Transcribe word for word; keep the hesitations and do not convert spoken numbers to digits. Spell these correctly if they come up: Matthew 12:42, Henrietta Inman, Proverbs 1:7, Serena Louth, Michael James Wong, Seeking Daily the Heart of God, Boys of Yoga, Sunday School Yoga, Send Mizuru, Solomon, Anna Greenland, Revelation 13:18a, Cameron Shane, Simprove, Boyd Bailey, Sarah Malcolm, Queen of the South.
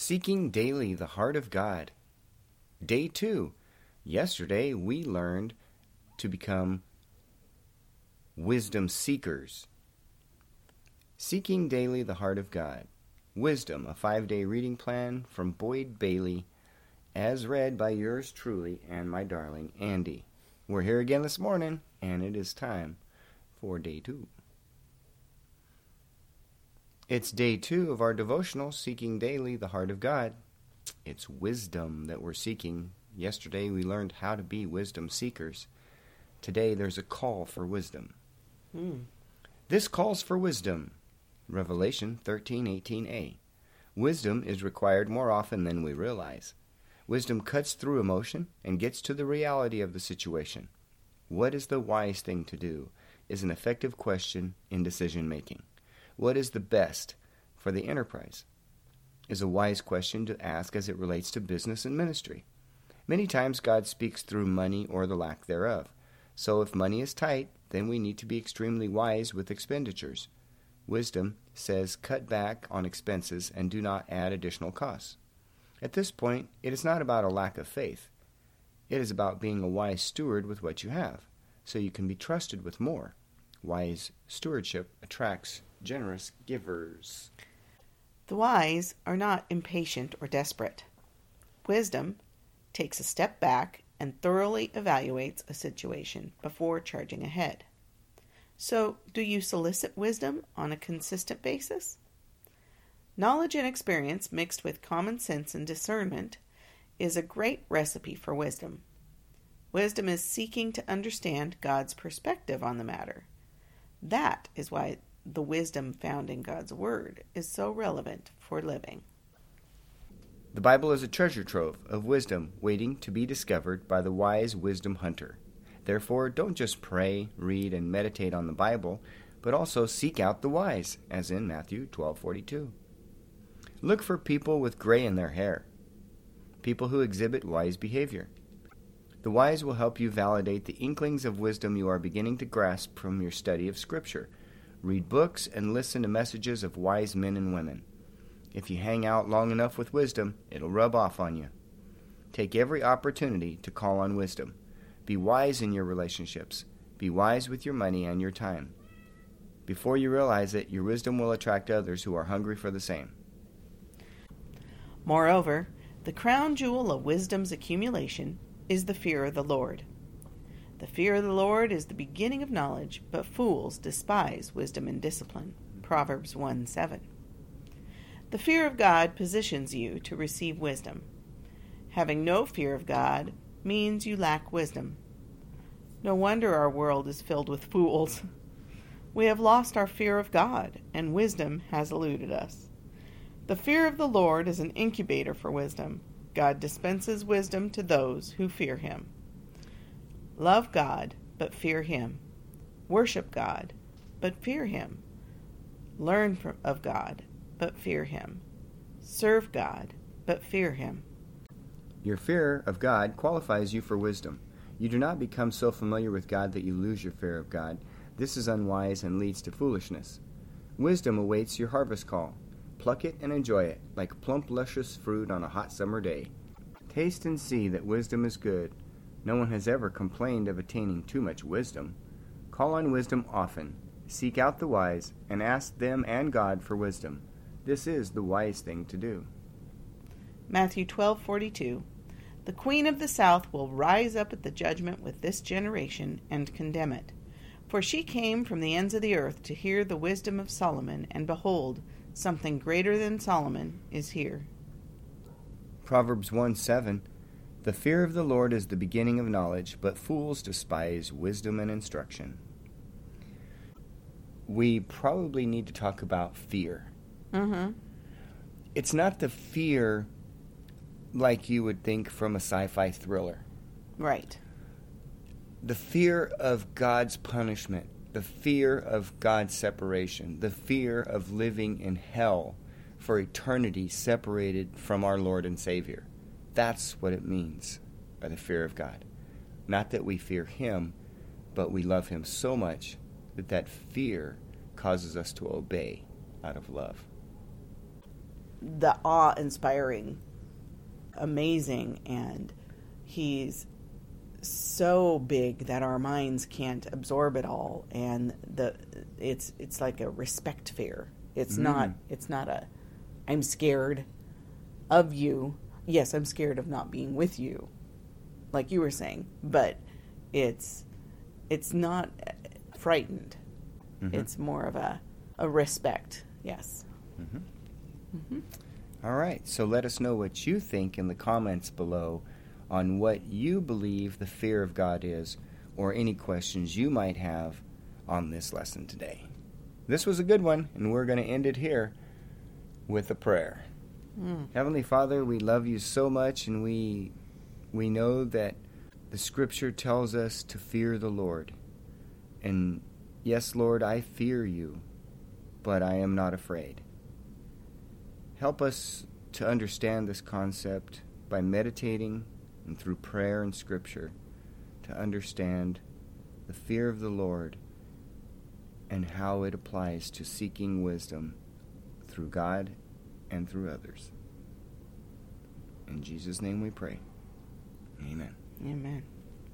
Seeking Daily the Heart of God. Day two. Yesterday we learned to become wisdom seekers. Seeking Daily the Heart of God. Wisdom, a five-day reading plan from Boyd Bailey, as read by yours truly and my darling Andy. We're here again this morning, and it is time for day two. It's day two of our devotional, Seeking Daily the Heart of God. It's wisdom that we're seeking. Yesterday we learned how to be wisdom seekers. Today there's a call for wisdom. Mm. This calls for wisdom. Revelation thirteen eighteen a. Wisdom is required more often than we realize. Wisdom cuts through emotion and gets to the reality of the situation. What is the wise thing to do is an effective question in decision-making. What is the best for the enterprise is a wise question to ask as it relates to business and ministry. Many times God speaks through money or the lack thereof. So if money is tight, then we need to be extremely wise with expenditures. Wisdom says cut back on expenses and do not add additional costs. At this point, it is not about a lack of faith. It is about being a wise steward with what you have, so you can be trusted with more. Wise stewardship attracts generous givers. The wise are not impatient or desperate. Wisdom takes a step back and thoroughly evaluates a situation before charging ahead. So, do you solicit wisdom on a consistent basis? Knowledge and experience mixed with common sense and discernment is a great recipe for wisdom. Wisdom is seeking to understand God's perspective on the matter. That is why the wisdom found in God's Word is so relevant for living. The Bible is a treasure trove of wisdom waiting to be discovered by the wise wisdom hunter. Therefore, don't just pray, read, and meditate on the Bible, but also seek out the wise, as in Matthew twelve forty-two. Look for people with gray in their hair, people who exhibit wise behavior. The wise will help you validate the inklings of wisdom you are beginning to grasp from your study of Scripture. Read books and listen to messages of wise men and women. If you hang out long enough with wisdom, it'll rub off on you. Take every opportunity to call on wisdom. Be wise in your relationships. Be wise with your money and your time. Before you realize it, your wisdom will attract others who are hungry for the same. Moreover, the crown jewel of wisdom's accumulation is the fear of the Lord. The fear of the Lord is the beginning of knowledge, but fools despise wisdom and discipline. Proverbs one seven. The fear of God positions you to receive wisdom. Having no fear of God means you lack wisdom. No wonder our world is filled with fools. We have lost our fear of God, and wisdom has eluded us. The fear of the Lord is an incubator for wisdom. God dispenses wisdom to those who fear Him. Love God, but fear Him. Worship God, but fear Him. Learn from, of God, but fear Him. Serve God, but fear Him. Your fear of God qualifies you for wisdom. You do not become so familiar with God that you lose your fear of God. This is unwise and leads to foolishness. Wisdom awaits your harvest call. Pluck it and enjoy it, like plump, luscious fruit on a hot summer day. Taste and see that wisdom is good. No one has ever complained of attaining too much wisdom. Call on wisdom often. Seek out the wise and ask them and God for wisdom. This is the wise thing to do. Matthew twelve forty-two. The Queen of the South will rise up at the judgment with this generation and condemn it. For she came from the ends of the earth to hear the wisdom of Solomon, and behold, something greater than Solomon is here. Proverbs one seven. The fear of the Lord is the beginning of knowledge, but fools despise wisdom and instruction. We probably need to talk about fear. Mm-hmm. It's not the fear like you would think from a sci-fi thriller. Right. The fear of God's punishment, the fear of God's separation, the fear of living in hell for eternity separated from our Lord and Savior. That's what it means by the fear of God. Not that we fear Him, but we love Him so much that that fear causes us to obey out of love. the awe-inspiring, amazing, and he's so big that our minds can't absorb it all, and the it's it's like a respect fear. It's mm. not it's not a I'm scared of you. Yes, I'm scared of not being with you, like you were saying, but it's it's not frightened. Mm-hmm. It's more of a, a respect. Yes. Mm-hmm. Mm-hmm. All right. So let us know what you think in the comments below on what you believe the fear of God is, or any questions you might have on this lesson today. This was a good one, and we're going to end it here with a prayer. Mm. Heavenly Father, we love you so much, and we we know that the Scripture tells us to fear the Lord. And yes, Lord, I fear you, but I am not afraid. Help us to understand this concept by meditating and through prayer and Scripture, to understand the fear of the Lord and how it applies to seeking wisdom through God and through others. In Jesus' name we pray. Amen. Amen.